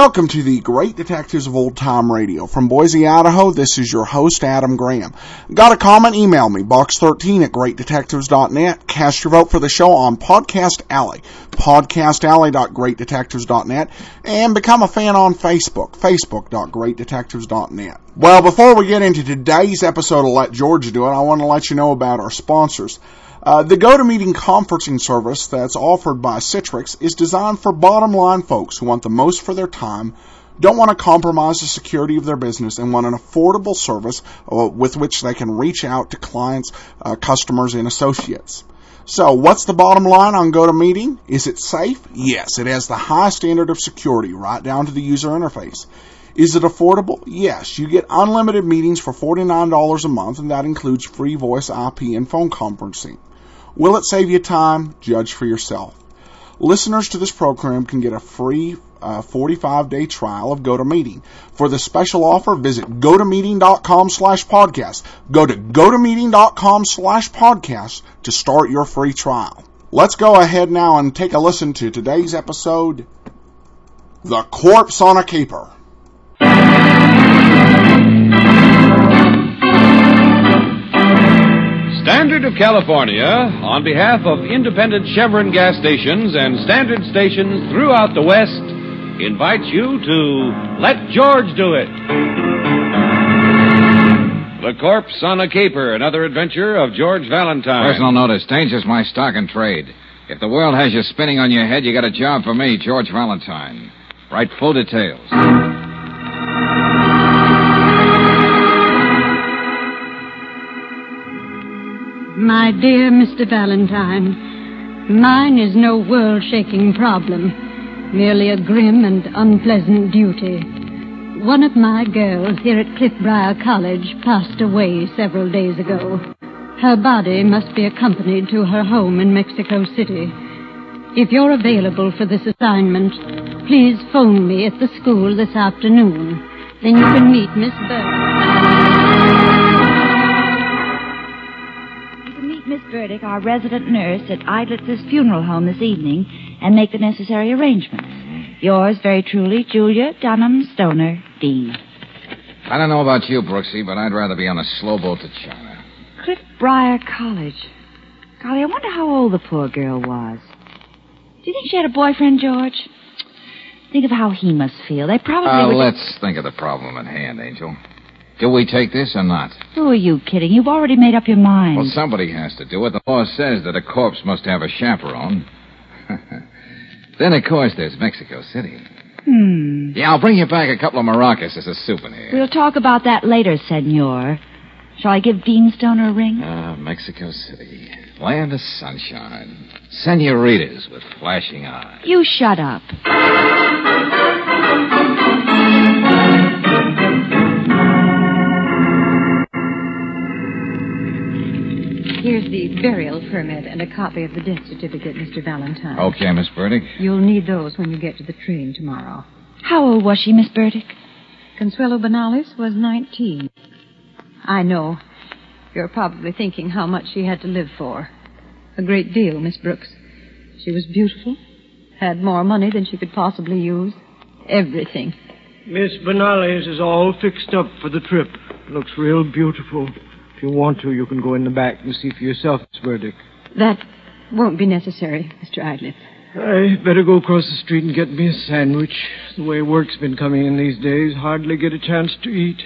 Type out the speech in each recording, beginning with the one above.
Welcome to the Great Detectives of Old Time Radio. From Boise, Idaho, this is your host, Adam Graham. Got a comment? Email me, box13@greatdetectives.net. Cast your vote for the show on Podcast Alley, podcastalley.greatdetectives.net. And become a fan on Facebook, facebook.greatdetectives.net. Well, before we get into today's episode of Let George Do It, I want to let you know about our sponsors. The GoToMeeting conferencing service that's offered by Citrix is designed for bottom-line folks who want the most for their time, don't want to compromise the security of their business, and want an affordable service with which they can reach out to clients, customers, and associates. So what's the bottom line on GoToMeeting? Is it safe? Yes, it has the high standard of security right down to the user interface. Is it affordable? Yes. You get unlimited meetings for $49 a month, and that includes free voice, IP, and phone conferencing. Will it save you time? Judge for yourself. Listeners to this program can get a free 45-day trial of GoToMeeting. For the special offer, visit GoToMeeting.com/podcast. Go to GoToMeeting.com/podcast to start your free trial. Let's go ahead now and take a listen to today's episode, The Corpse on a Caper. Standard of California, on behalf of independent Chevron gas stations and standard stations throughout the West, invites you to Let George Do It. The Corpse on a Caper, another adventure of George Valentine. Personal notice, danger's my stock and trade. If the world has you spinning on your head, you got a job for me, George Valentine. Write full details. My dear Mr. Valentine, mine is no world-shaking problem, merely a grim and unpleasant duty. One of my girls here at Cliff Briar College passed away several days ago. Her body must be accompanied to her home in Mexico City. If you're available for this assignment, please phone me at the school this afternoon. Then you can meet Miss Burke. Miss Burdick, our resident nurse at Eidlitz's funeral home this evening, and make the necessary arrangements. Yours very truly, Julia Dunham Stoner, Dean. I don't know about you, Brooksy, but I'd rather be on a slow boat to China. Cliff Briar College. Golly, I wonder how old the poor girl was. Do you think she had a boyfriend, George? Think of how he must feel. They probably... let's think of the problem at hand, Angel. Do we take this or not? Who are you kidding? You've already made up your mind. Well, somebody has to do it. The law says that a corpse must have a chaperone. Then, of course, there's Mexico City. Yeah, I'll bring you back a couple of maracas as a souvenir. We'll talk about that later, senor. Shall I give Dean Stoner a ring? Mexico City. Land of sunshine. Senoritas with flashing eyes. You shut up. Here's the burial permit and a copy of the death certificate, Mr. Valentine. Okay, Miss Burdick. You'll need those when you get to the train tomorrow. How old was she, Miss Burdick? Consuelo Benales was 19. I know. You're probably thinking how much she had to live for. A great deal, Miss Brooks. She was beautiful, had more money than she could possibly use. Everything. Miss Benales is all fixed up for the trip. Looks real beautiful. If you want to, you can go in the back and see for yourself, Miss Burdick. That won't be necessary, Mr. Eidlitz. I better go across the street and get me a sandwich. The way work's been coming in these days, hardly get a chance to eat.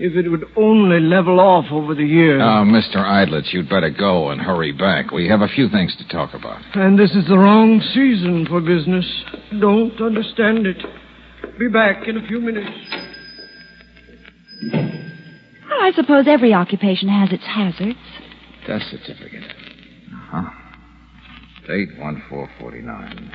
If it would only level off over the years. Now, Mr. Eidlitz, you'd better go and hurry back. We have a few things to talk about. And this is the wrong season for business. Don't understand it. Be back in a few minutes. Well, I suppose every occupation has its hazards. Death certificate. Uh-huh. Date 1/4/49.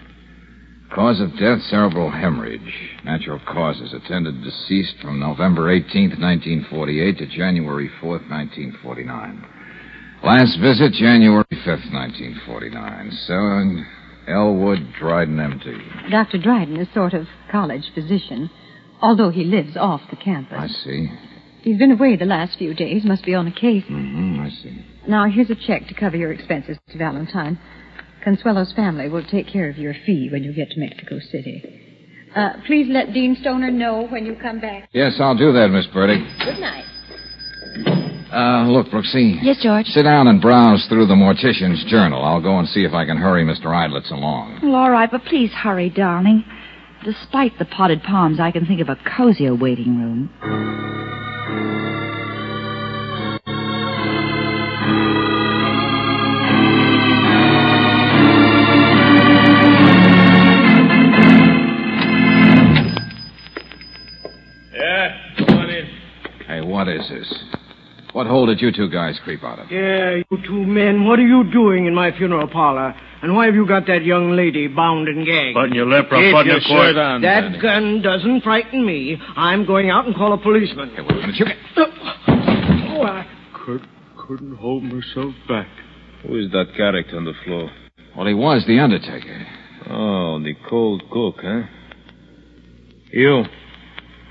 Cause of death, cerebral hemorrhage. Natural causes. Attended deceased from November 18th, 1948 to January 4th, 1949. Last visit, January 5th, 1949. Selling Elwood Dryden, MD. Dr. Dryden is sort of college physician, although he lives off the campus. I see. He's been away the last few days. Must be on a case. I see. Now, here's a check to cover your expenses, Mr. Valentine. Consuelo's family will take care of your fee when you get to Mexico City. Please let Dean Stoner know when you come back. Yes, I'll do that, Miss Burdick. Good night. Look, Brooksy. Yes, George? Sit down and browse through the mortician's journal. I'll go and see if I can hurry Mr. Eidlitz along. Well, all right, but please hurry, darling. Despite the potted palms, I can think of a cozier waiting room. Yeah, come on in. Hey, what is this? What hole did you two guys creep out of? Yeah, you two men, what are you doing in my funeral parlor? And why have you got that young lady bound and gagged? Button your lip, or button your shirt on. That Danny. Gun doesn't frighten me. I'm going out and call a policeman. Hey, wait a minute, you can... Oh, I couldn't hold myself back. Who is that character on the floor? Well, he was the undertaker. Oh, the cold cook, huh? You.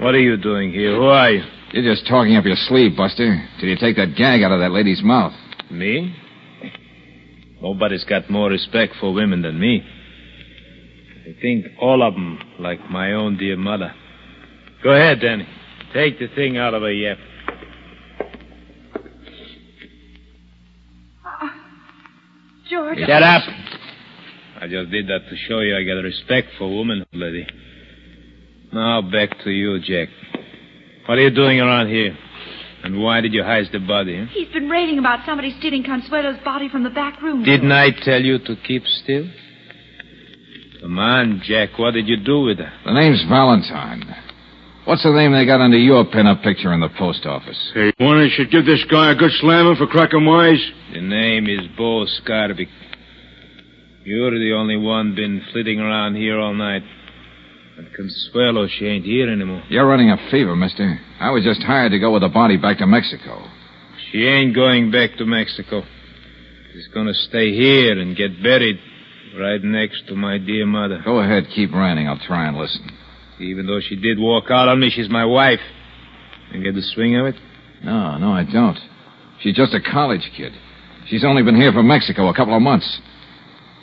What are you doing here? Who are you? You're just talking up your sleeve, Buster, till you take that gag out of that lady's mouth. Me? Nobody's got more respect for women than me. I think all of them like my own dear mother. Go ahead, Danny. Take the thing out of her yap. George... Shut up! I just did that to show you I got respect for womanhood, lady. Now back to you, Jack. What are you doing around here? And why did you heist the body? Huh? He's been raving about somebody stealing Consuelo's body from the back room. Didn't I tell you to keep still? Come on, Jack. What did you do with her? The name's Valentine. What's the name they got under your pinup picture in the post office? Hey, Warner should give this guy a good slamming for cracking wise. The name is Bo Scarbek. You're the only one been flitting around here all night. And Consuelo, she ain't here anymore. You're running a fever, mister. I was just hired to go with the body back to Mexico. She ain't going back to Mexico. She's gonna stay here and get buried right next to my dear mother. Go ahead, keep ranting. I'll try and listen. Even though she did walk out on me, she's my wife. You get the swing of it? No, I don't. She's just a college kid. She's only been here from Mexico a couple of months.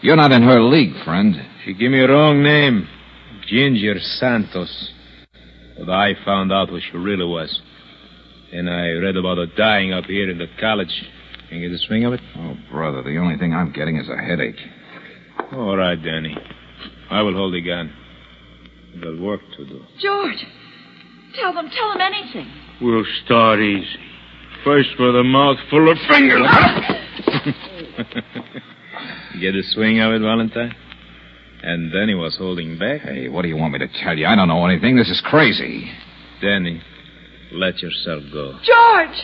You're not in her league, friend. She gave me a wrong name. Ginger Santos. But I found out who she really was. And I read about her dying up here in the college. Can you get the swing of it? Oh, brother, the only thing I'm getting is a headache. All right, Danny. I will hold the gun. I've got work to do. George, tell them anything. We'll start easy. First with a mouthful of fingers. Get the swing of it, Valentine? And Danny was holding back. Hey, what do you want me to tell you? I don't know anything. This is crazy. Danny, let yourself go. George!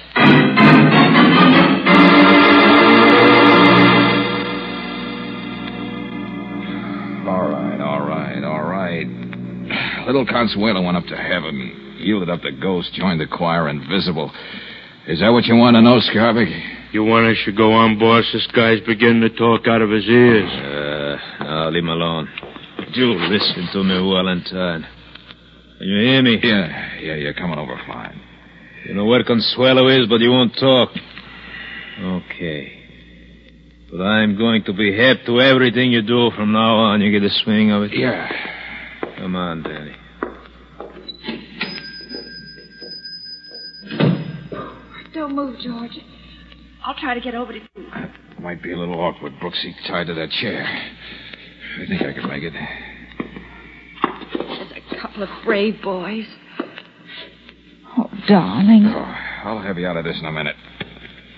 All right. Little Consuelo went up to heaven, yielded up the ghost, joined the choir invisible. Is that what you want to know, Scarbek? You want us to go on, boss? This guy's beginning to talk out of his ears. No, leave him alone. You listen to me, Valentine. Can you hear me? Yeah, you're coming over fine. You know where Consuelo is, but you won't talk. Okay. But I'm going to be hep to everything you do from now on. You get the swing of it? Yeah. Come on, Danny. Don't move, George. I'll try to get over to you. That might be a little awkward, Brooksy, tied to that chair. I think I can make it. There's a couple of brave boys. Oh, darling. Oh, I'll have you out of this in a minute.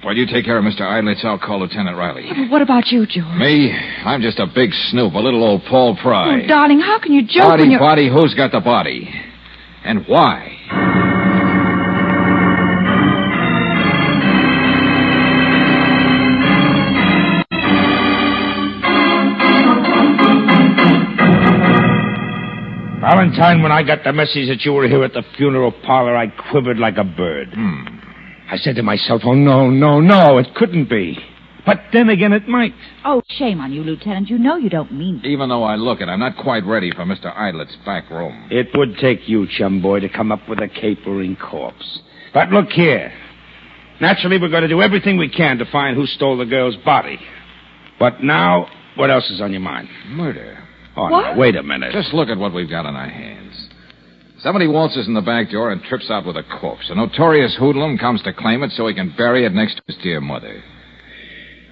While you take care of Mr. Eidlitz, I'll call Lieutenant Riley. But what about you, George? Me? I'm just a big snoop, a little old Paul Pry. Oh, darling, how can you joke when you're... Body, who's got the body? And why? Valentine, when I got the message that you were here at the funeral parlor, I quivered like a bird. I said to myself, oh, no, it couldn't be. But then again, it might. Oh, shame on you, Lieutenant. You know you don't mean it. Even though I look it, I'm not quite ready for Mr. Eidlit's back room. It would take you, chum boy, to come up with a capering corpse. But look here. Naturally, we're going to do everything we can to find who stole the girl's body. But now, what else is on your mind? Murder. Oh, what? No, wait a minute. Just look at what we've got on our hands. Somebody waltzes in the back door and trips out with a corpse. A notorious hoodlum comes to claim it so he can bury it next to his dear mother.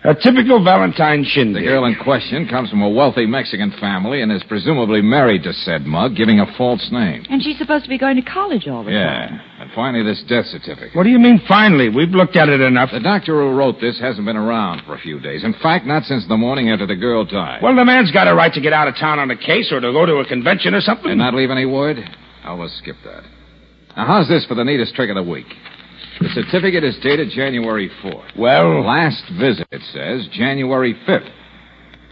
A typical Valentine shindig. The girl in question comes from a wealthy Mexican family and is presumably married to said mug, giving a false name. And she's supposed to be going to college all the time. Yeah. And finally, this death certificate. What do you mean, finally? We've looked at it enough. The doctor who wrote this hasn't been around for a few days. In fact, not since the morning after the girl died. Well, the man's got a right to get out of town on a case or to go to a convention or something. And not leave any word? I'll just skip that. Now, how's this for the neatest trick of the week? The certificate is dated January 4th. Well, last visit, it says, January 5th,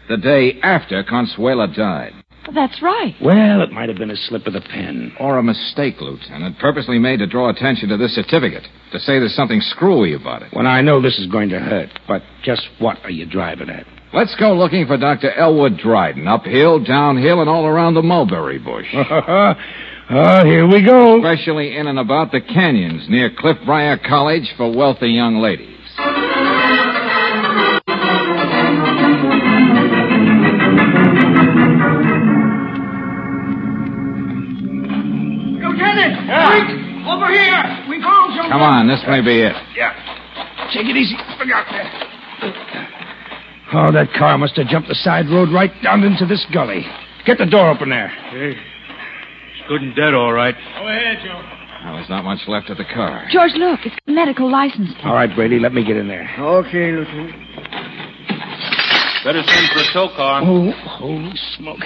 the day after Consuelo died. Well, that's right. Well, it might have been a slip of the pen. Or a mistake, Lieutenant, purposely made to draw attention to this certificate, to say there's something screwy about it. Well, I know this is going to hurt, but just what are you driving at? Let's go looking for Dr. Elwood Dryden, uphill, downhill, and all around the mulberry bush. Here we go. Especially in and about the canyons near Cliff Briar College for wealthy young ladies. Lieutenant! Yeah. Over here! We found something. Come on, this may be it. Yeah. Take it easy. Look out there. Oh, that car must have jumped the side road right down into this gully. Get the door open there. Hey, it's good and dead, all right. Go ahead, Joe. Well, there's not much left of the car. George, look. It's a medical license plate. All right, Brady, let me get in there. Okay, Lieutenant. Better send for a tow car. Oh, holy smoke.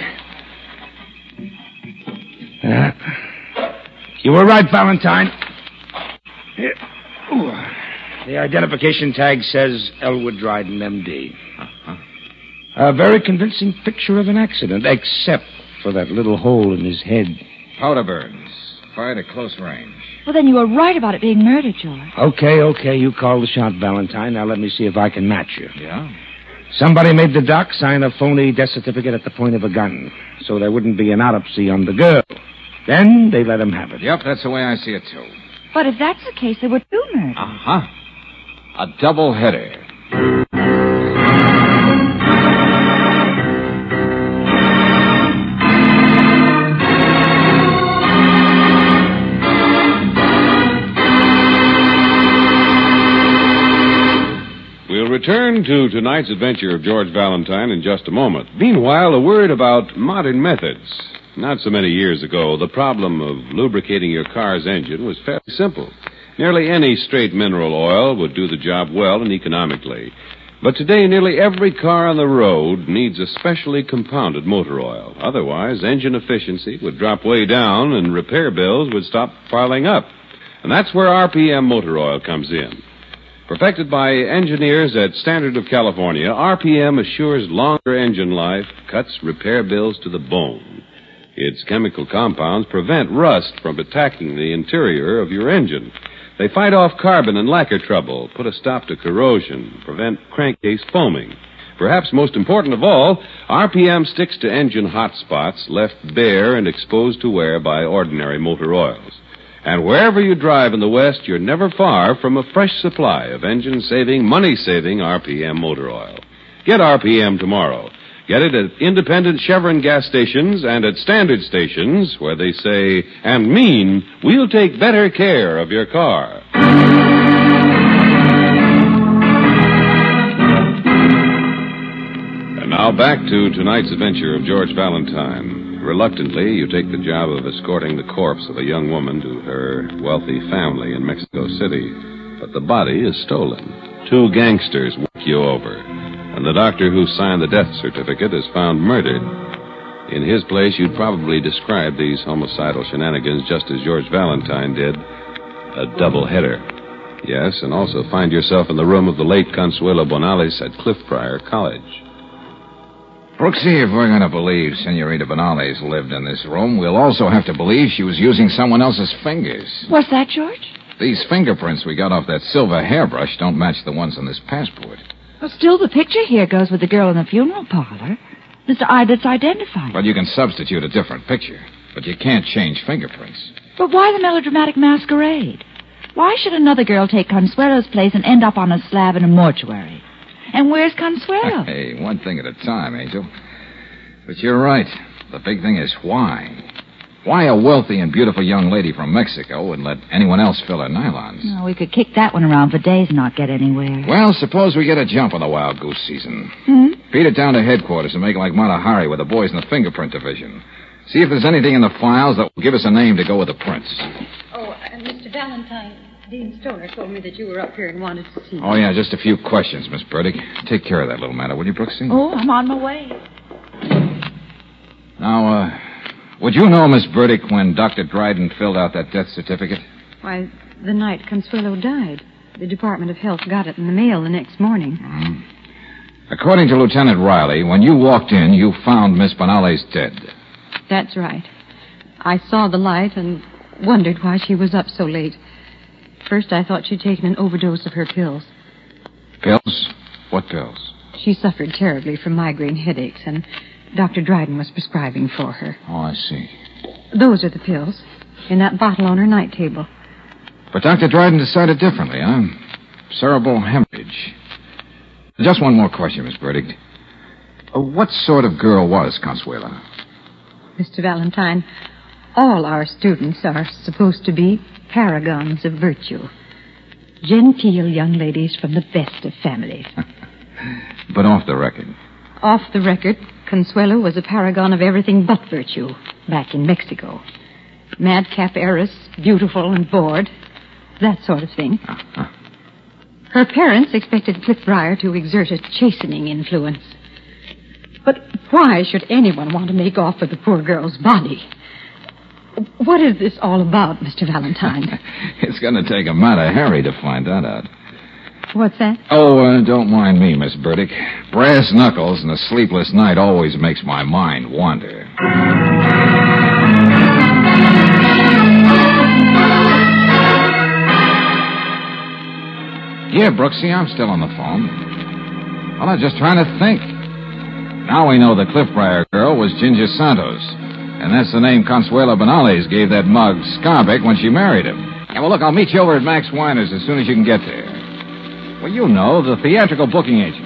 You were right, Valentine. Here. Ooh. The identification tag says Elwood Dryden, M.D. Uh-huh. A very convincing picture of an accident, except for that little hole in his head. Powder burns. Fired at close range. Well, then you were right about it being murder, George. Okay. You call the shot, Valentine. Now let me see if I can match you. Yeah? Somebody made the doc sign a phony death certificate at the point of a gun, so there wouldn't be an autopsy on the girl. Then they let him have it. Yep, that's the way I see it, too. But if that's the case, there were two murders. Uh-huh. A double-header. We'll return to tonight's adventure of George Valentine in just a moment. Meanwhile, a word about modern methods. Not so many years ago, the problem of lubricating your car's engine was fairly simple. Nearly any straight mineral oil would do the job well and economically. But today, nearly every car on the road needs a specially compounded motor oil. Otherwise, engine efficiency would drop way down and repair bills would stop piling up. And that's where RPM motor oil comes in. Perfected by engineers at Standard of California, RPM assures longer engine life, cuts repair bills to the bone. Its chemical compounds prevent rust from attacking the interior of your engine. They fight off carbon and lacquer trouble, put a stop to corrosion, prevent crankcase foaming. Perhaps most important of all, RPM sticks to engine hot spots left bare and exposed to wear by ordinary motor oils. And wherever you drive in the West, you're never far from a fresh supply of engine-saving, money-saving RPM motor oil. Get RPM tomorrow. Get it at independent Chevron gas stations and at standard stations where they say and mean, we'll take better care of your car. And now back to tonight's adventure of George Valentine. Reluctantly, you take the job of escorting the corpse of a young woman to her wealthy family in Mexico City. But the body is stolen. Two gangsters work you over. And the doctor who signed the death certificate is found murdered. In his place, you'd probably describe these homicidal shenanigans just as George Valentine did. A doubleheader. Yes, and also find yourself in the room of the late Consuelo Benales at Cliff Briar College. Brooksy, if we're going to believe Senorita Benales lived in this room, we'll also have to believe she was using someone else's fingers. What's that, George? These fingerprints we got off that silver hairbrush don't match the ones on this passport. Well, still, the picture here goes with the girl in the funeral parlor. Mr. Eidlitz identified. Well, you can substitute a different picture, but you can't change fingerprints. But why the melodramatic masquerade? Why should another girl take Consuelo's place and end up on a slab in a mortuary? And where's Consuelo? Hey, one thing at a time, Angel. But you're right. The big thing is why. Why a wealthy and beautiful young lady from Mexico would let anyone else fill her nylons? No, we could kick that one around for days and not get anywhere. Well, suppose we get a jump on the wild goose season. Hmm? Beat it down to headquarters and make like Matahari with the boys in the fingerprint division. See if there's anything in the files that will give us a name to go with the prints. Oh, Mr. Valentine, Dean Stoner told me that you were up here and wanted to see me. Oh, yeah, just a few questions, Miss Burdick. Take care of that little matter, will you, Brooksy? Oh, I'm on my way. Now, would you know, Miss Burdick, when Dr. Dryden filled out that death certificate? Why, the night Consuelo died. The Department of Health got it in the mail the next morning. Mm. According to Lieutenant Riley, when you walked in, you found Miss Benales dead. That's right. I saw the light and wondered why she was up so late. First, I thought she'd taken an overdose of her pills. Pills? What pills? She suffered terribly from migraine headaches, and Dr. Dryden was prescribing for her. Oh, I see. Those are the pills, in that bottle on her night table. But Dr. Dryden decided differently, huh? Cerebral hemorrhage. Just one more question, Miss Burdick. What sort of girl was Consuelo? Mr. Valentine, all our students are supposed to be paragons of virtue. Genteel young ladies from the best of families. But off the record? Off the record, Consuelo was a paragon of everything but virtue back in Mexico. Madcap heiress, beautiful and bored, that sort of thing. Uh-huh. Her parents expected Cliff Briar to exert a chastening influence. But why should anyone want to make off with the poor girl's body? What is this all about, Mr. Valentine? It's going to take a Matahari to find that out. What's that? Oh, don't mind me, Miss Burdick. Brass knuckles and a sleepless night always makes my mind wander. Yeah, Brooksy, I'm still on the phone. Well, I'm just trying to think. Now we know the Cliff Briar girl was Ginger Santos. And that's the name Consuelo Benales gave that mug Scarbek when she married him. Yeah, well, look, I'll meet you over at Max Weiner's as soon as you can get there. Well, you know, the theatrical booking agent.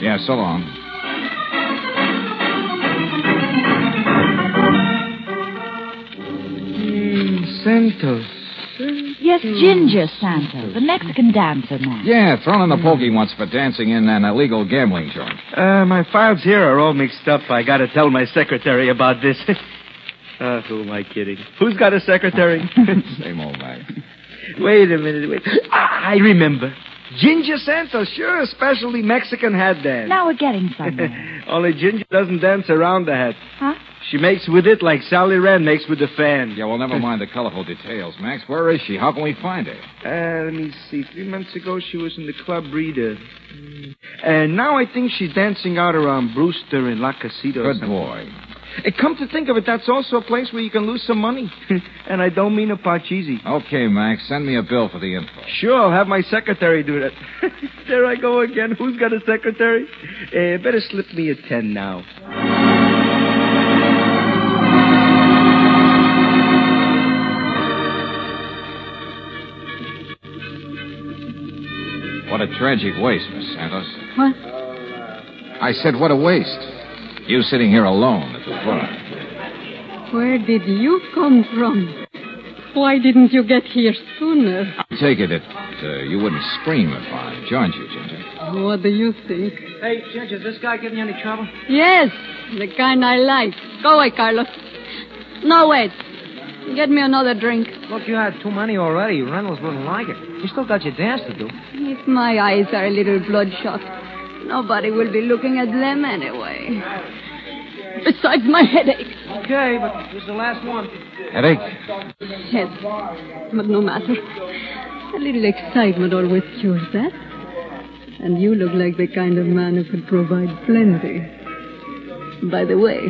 Yeah, so long. Santos. Yes, Ginger Santos, the Mexican dancer man. Yeah, thrown in the pokey once for dancing in an illegal gambling joint. My files here are all mixed up. I gotta tell my secretary about this. Who am I kidding? Who's got a secretary? Same old guy. Wait a minute, wait. I remember. Ginger Santos, sure, especially Mexican hat dance. Now we're getting somewhere. Only Ginger doesn't dance around the hat. Huh? She makes with it like Sally Rand makes with the fan. Yeah, well, never mind the colorful details, Max. Where is she? How can we find her? Let me see. 3 months ago, she was in the Club Reader. And now I think she's dancing out around Brewster and La Casita. Good boy. Come to think of it, that's also a place where you can lose some money. And I don't mean a parcheesi. Okay, Max, send me a bill for the info. Sure, I'll have my secretary do that. There I go again. Who's got a secretary? Better slip me a 10 now. What a tragic waste, Miss Santos. What? I said, what a waste. You sitting here alone at the bar. Where did you come from? Why didn't you get here sooner? I take it that you wouldn't scream if I joined you, Ginger. What do you think? Hey, Ginger, is this guy giving you any trouble? Yes, the kind I like. Go away, Carlos. No, wait. Get me another drink. Look, you had too many already. Reynolds wouldn't like it. You still got your dance to do. If my eyes are a little bloodshot, nobody will be looking at them anyway. Besides my headache. Okay, but this is the last one. Headache? Yes, but no matter. A little excitement always cures that. And you look like the kind of man who could provide plenty. By the way,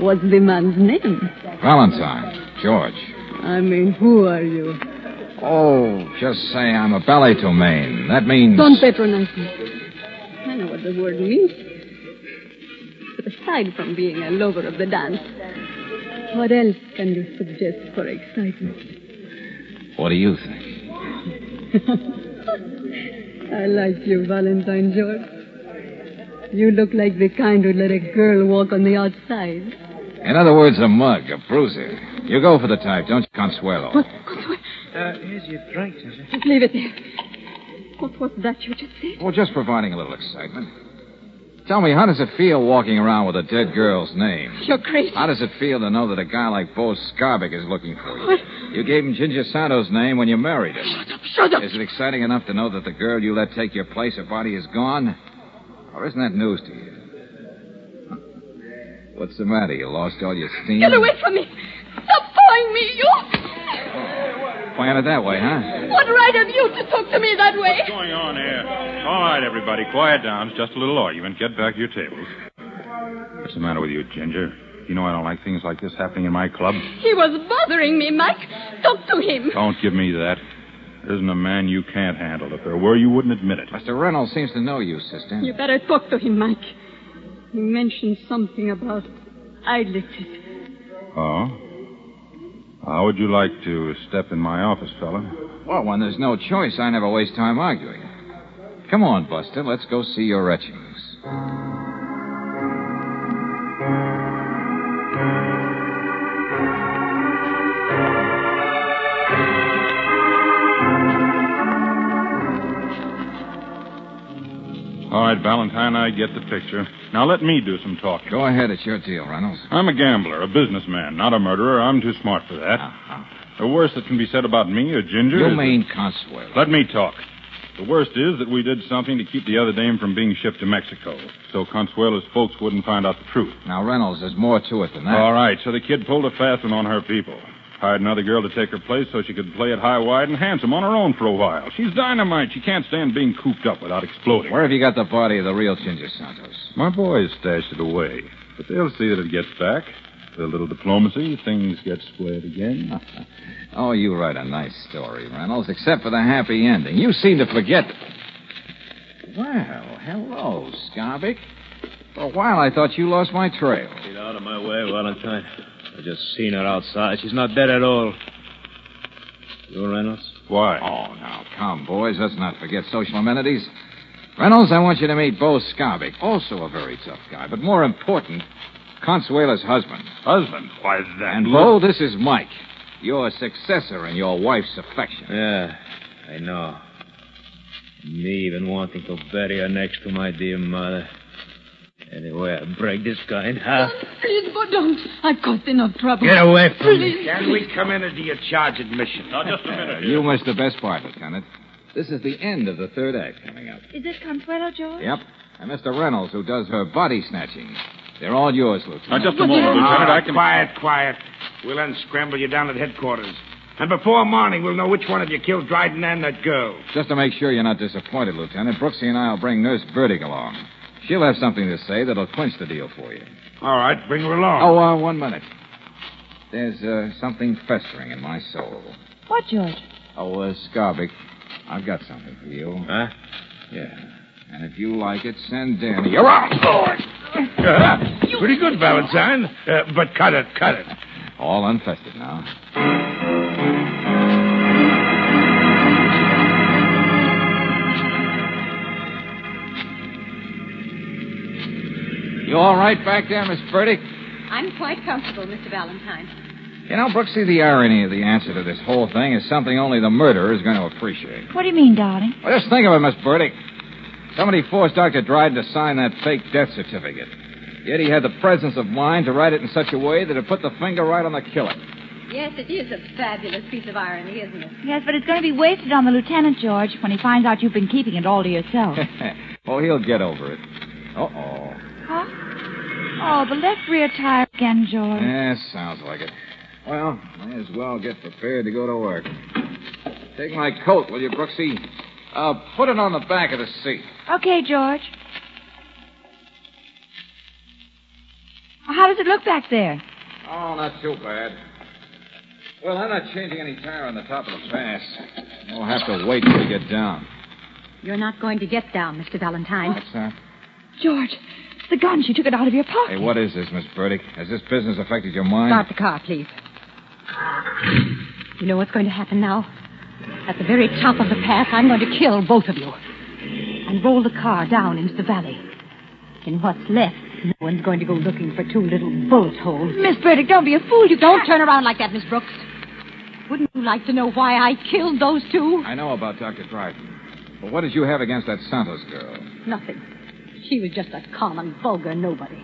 what's the man's name? Valentine. George. I mean, who are you? Oh, just say I'm a balletomane. That means... Don't patronize me. I know what the word means. But aside from being a lover of the dance, what else can you suggest for excitement? What do you think? I like you, Valentine George. You look like the kind who let a girl walk on the outside In other words, a mug, a bruiser. You go for the type, don't you, Consuelo? What? Consuelo? Here's your drink, Ginger. Just leave it there. What was that you just said? Well, just providing a little excitement. Tell me, how does it feel walking around with a dead girl's name? You're crazy. How does it feel to know that a guy like Bo Scarbek is looking for you? What? You gave him Ginger Santos' name when you married her. Shut up. Is it exciting enough to know that the girl you let take your place, her body is gone? Or isn't that news to you? What's the matter? You lost all your steam? Get away from me. Stop pulling me. Planned it that way, huh? What right have you to talk to me that way? What's going on here? All right, everybody, quiet down. It's just a little argument. Get back to your tables. What's the matter with you, Ginger? You know I don't like things like this happening in my club. He was bothering me, Mike. Talk to him. Don't give me that. There isn't a man you can't handle. If there were, you wouldn't admit it. Mr. Reynolds seems to know you, sister. You better talk to him, Mike. He mentioned something about Eidlitz. Oh? How would you like to step in my office, fella? Well, when there's no choice, I never waste time arguing. Come on, Buster, let's go see your etchings. All right, Valentine, I get the picture. Now, let me do some talking. Go ahead. It's your deal, Reynolds. I'm a gambler, a businessman, not a murderer. I'm too smart for that. Uh-huh. The worst that can be said about me or Ginger is... You mean Consuelo. Let me talk. The worst is that we did something to keep the other dame from being shipped to Mexico, so Consuelo's folks wouldn't find out the truth. Now, Reynolds, there's more to it than that. All right, so the kid pulled a fast one on her people. Hired another girl to take her place so she could play it high, wide, and handsome on her own for a while. She's dynamite. She can't stand being cooped up without exploding. Where have you got the body of the real Ginger Santos? My boys stashed it away, but they'll see that it gets back. With a little diplomacy, things get squared again. Oh, you write a nice story, Reynolds, except for the happy ending. You seem to forget... Well, hello, Scarbek. For a while, I thought you lost my trail. Get out of my way, Valentine. I just seen her outside. She's not dead at all. You, Reynolds? Why? Oh, now, come, boys. Let's not forget social amenities. Reynolds, I want you to meet Bo Scarbek, also a very tough guy, but more important, Consuelo's husband. Husband? Why, that... And, Bo, this is Mike, your successor in your wife's affection. Yeah, I know. Me even wanting to bury her next to my dear mother. Anyway, I'll break this guy in half. Please, Bo, don't. I've caused enough trouble. Get away from me. Can we come in and do your charge admission? Now, just a minute. You missed the best part, Lieutenant. This is the end of the third act coming up. Is this Consuelo, George? Yep. And Mr. Reynolds, who does her body snatching. They're all yours, Lieutenant. Now, just a moment, Lieutenant. I can... Quiet. We'll unscramble you down at headquarters. And before morning, we'll know which one of you killed Dryden and that girl. Just to make sure you're not disappointed, Lieutenant, Brooksy and I will bring Nurse Burdick along. She'll have something to say that'll clinch the deal for you. All right, bring her along. Oh, 1 minute. There's something festering in my soul. What, George? Oh, Scarbek, I've got something for you. Huh? Yeah. And if you like it, send Danny. You're out, boy! Pretty good, Valentine. But cut it. All unfested now. You all right back there, Miss Burdick? I'm quite comfortable, Mr. Valentine. You know, Brooksy, the irony of the answer to this whole thing is something only the murderer is going to appreciate. What do you mean, darling? Well, just think of it, Miss Burdick. Somebody forced Dr. Dryden to sign that fake death certificate. Yet he had the presence of mind to write it in such a way that it put the finger right on the killer. Yes, it is a fabulous piece of irony, isn't it? Yes, but it's going to be wasted on the lieutenant, George, when he finds out you've been keeping it all to yourself. Well, he'll get over it. Uh-oh. Huh? Oh, the left rear tire again, George. Yeah, sounds like it. Well, may as well get prepared to go to work. Take my coat, will you, Brooksy? Put it on the back of the seat. Okay, George. How does it look back there? Oh, not too bad. Well, I'm not changing any tire on the top of the pass. We'll have to wait till we get down. You're not going to get down, Mr. Valentine. What's that? George, the gun. She took it out of your pocket. Hey, what is this, Miss Burdick? Has this business affected your mind? Start the car, please. You know what's going to happen now? At the very top of the pass, I'm going to kill both of you and roll the car down into the valley. In what's left, No one's going to go looking for two little bullet holes. Miss Burdick, don't be a fool. You don't turn around like that, Miss Brooks. Wouldn't you like to know why I killed those two? I know about Dr. Dryden. But what did you have against that Santos girl? Nothing. She was just a common, vulgar nobody.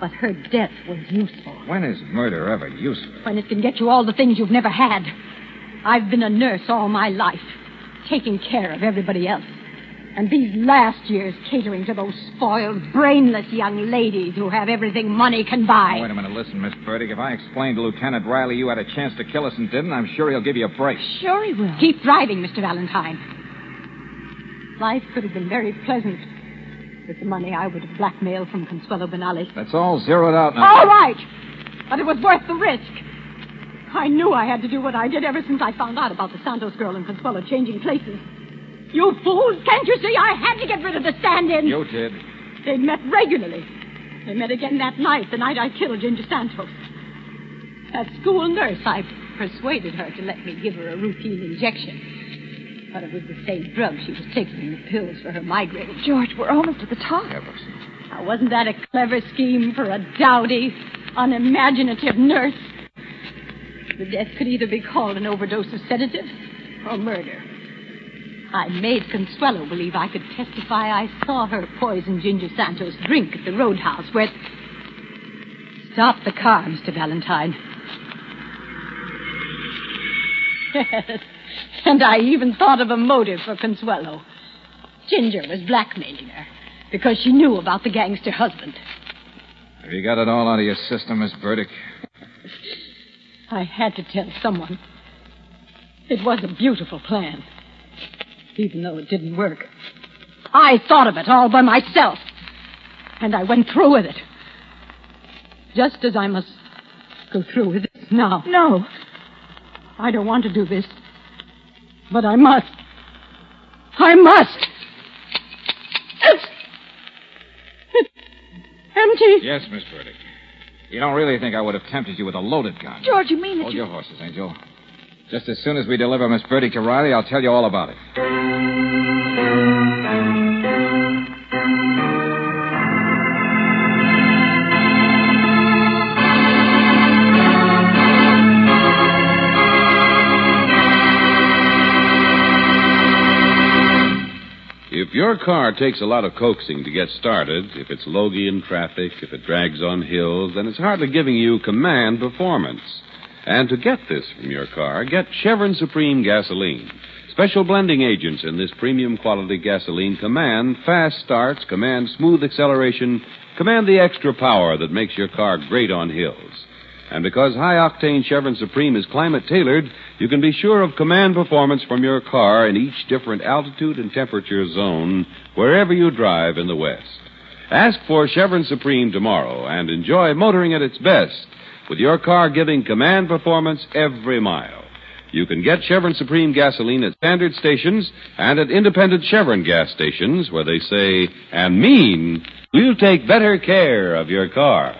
But her death was useful. When is murder ever useful? When it can get you all the things you've never had. I've been a nurse all my life, taking care of everybody else. And these last years catering to those spoiled, brainless young ladies who have everything money can buy. Oh, wait a minute. Listen, Miss Burdick, if I explain to Lieutenant Riley you had a chance to kill us and didn't, I'm sure he'll give you a break. Sure he will. Keep driving, Mr. Valentine. Life could have been very pleasant with the money I would have blackmailed from Consuelo Benales. That's all zeroed out now. All right. But it was worth the risk. I knew I had to do what I did ever since I found out about the Santos girl and Consuelo changing places. You fools, can't you see? I had to get rid of the stand-in. You did. They met regularly. They met again that night, the night I killed Ginger Santos. That school nurse, I persuaded her to let me give her a routine injection. But it was the same drug she was taking, the pills for her migraine. George, we're almost at the top. Now, wasn't that a clever scheme for a dowdy, unimaginative nurse? The death could either be called an overdose of sedative or murder. I made Consuelo believe I could testify I saw her poison Ginger Santos' drink at the roadhouse where... Stop the car, Mr. Valentine. Yes, and I even thought of a motive for Consuelo. Ginger was blackmailing her because she knew about the gangster husband. Have you got it all out of your system, Miss Burdick? I had to tell someone. It was a beautiful plan. Even though it didn't work. I thought of it all by myself. And I went through with it. Just as I must go through with this now. No. I don't want to do this. But I must. I must. It's empty. Yes, Miss Burdick. You don't really think I would have tempted you with a loaded gun? George, you mean that Hold your horses, Angel. Just as soon as we deliver Miss Burdick to Riley, I'll tell you all about it. If your car takes a lot of coaxing to get started, if it's logy in traffic, if it drags on hills, then it's hardly giving you command performance. And to get this from your car, get Chevron Supreme gasoline. Special blending agents in this premium quality gasoline command fast starts, command smooth acceleration, command the extra power that makes your car great on hills. And because high-octane Chevron Supreme is climate-tailored, you can be sure of command performance from your car in each different altitude and temperature zone wherever you drive in the West. Ask for Chevron Supreme tomorrow and enjoy motoring at its best, with your car giving command performance every mile. You can get Chevron Supreme gasoline at standard stations and at independent Chevron gas stations where they say and mean we'll take better care of your car.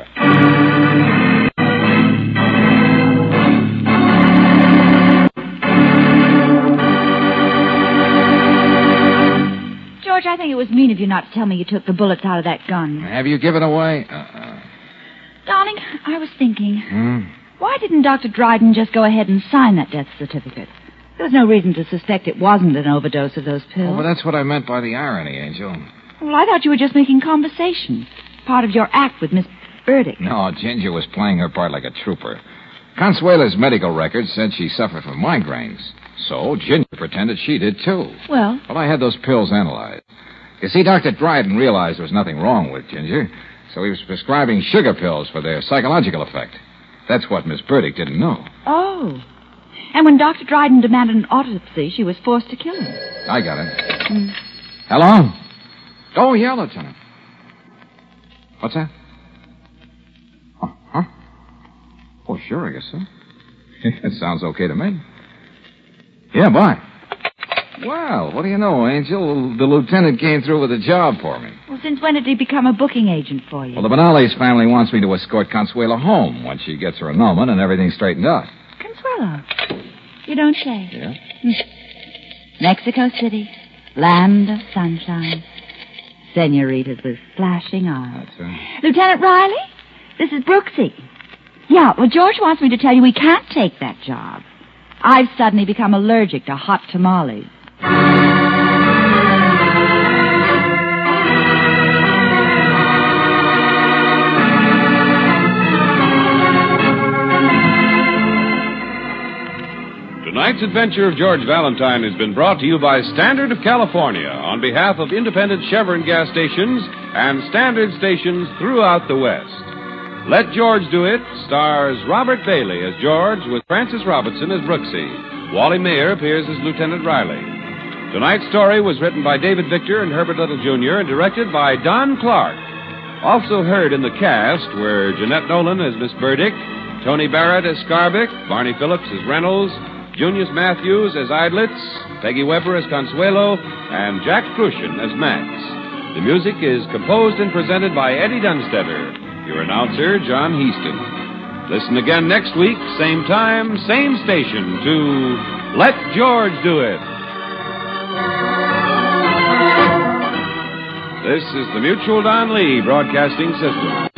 George, I think it was mean of you not to tell me you took the bullets out of that gun. Have you given away? Darling, I was thinking, why didn't Dr. Dryden just go ahead and sign that death certificate? There was no reason to suspect it wasn't an overdose of those pills. Oh, but that's what I meant by the irony, Angel. Well, I thought you were just making conversation, part of your act with Miss Burdick. No, Ginger was playing her part like a trooper. Consuela's medical records said she suffered from migraines, so Ginger pretended she did too. Well? But I had those pills analyzed. You see, Dr. Dryden realized there was nothing wrong with Ginger, so he was prescribing sugar pills for their psychological effect. That's what Miss Burdick didn't know. Oh. And when Dr. Dryden demanded an autopsy, she was forced to kill him. I got it. Hello? Oh, yeah, Lieutenant. What's that? Oh, huh? Oh, sure, I guess so. That sounds okay to me. Yeah, bye. Well, what do you know, Angel? The lieutenant came through with a job for me. Well, since when did he become a booking agent for you? Well, the Benales family wants me to escort Consuelo home once she gets her annulment and everything straightened out. Consuelo? You don't say. Yeah? Mexico City, land of sunshine. senoritas with flashing eyes. Lieutenant Riley, this is Brooksy. Yeah, well, George wants me to tell you we can't take that job. I've suddenly become allergic to hot tamales. Tonight's adventure of George Valentine has been brought to you by Standard of California on behalf of independent Chevron gas stations and Standard stations throughout the West. Let George Do It stars Robert Bailey as George with Francis Robertson as Brooksy. Wally Mayer appears as Lieutenant Riley. Tonight's story was written by David Victor and Herbert Little Jr. and directed by Don Clark. Also heard in the cast were Jeanette Nolan as Miss Burdick, Tony Barrett as Scarbek, Barney Phillips as Reynolds, Junius Matthews as Eidlitz, Peggy Weber as Consuelo, and Jack Crucian as Max. The music is composed and presented by Eddie Dunstetter. Your announcer, John Heaston. Listen again next week, same time, same station, to Let George Do It. This is the Mutual Don Lee Broadcasting System.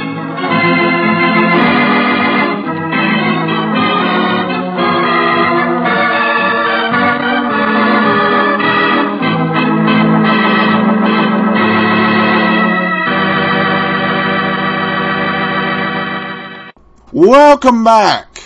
Welcome back.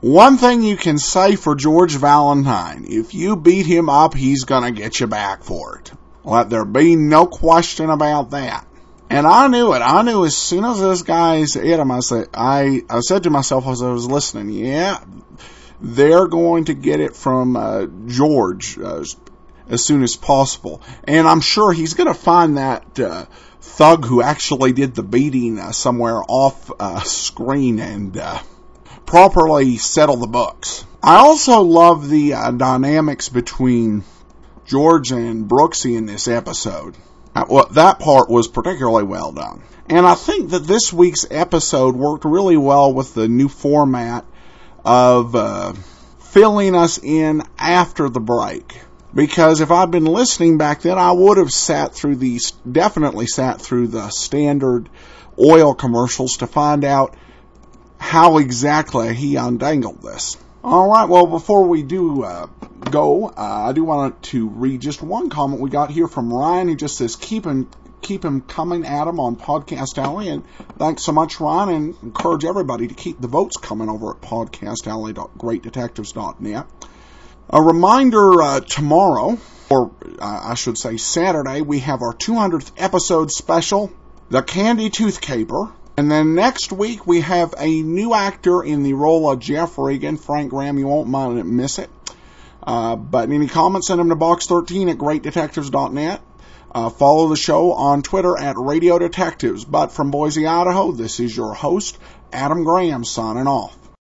One thing you can say for George Valentine, if you beat him up, he's going to get you back for it. Let there be no question about that. And I knew it. I knew as soon as this guy hit him, I said to myself as I was listening, yeah, they're going to get it from George as soon as possible. And I'm sure he's going to find that thug who actually did the beating somewhere off screen and properly settle the books. I also love the dynamics between George and Brooksy in this episode. That part was particularly well done. And I think that this week's episode worked really well with the new format of filling us in after the break. Because if I'd been listening back then, I would have definitely sat through the Standard oil commercials to find out how exactly he untangled this. All right, well, before we do I do want to read just one comment we got here from Ryan, who just says, keep him coming at him on Podcast Alley. And thanks so much, Ryan, and encourage everybody to keep the votes coming over at podcastalley.greatdetectives.net. A reminder, tomorrow, or I should say Saturday, we have our 200th episode special, The Candy Tooth Caper. And then next week we have a new actor in the role of Jeff Regan, Frank Graham. You won't mind and miss it. But any comments, send them to box13@greatdetectives.net. Follow the show on Twitter at Radio Detectives. But from Boise, Idaho, this is your host, Adam Graham, signing off.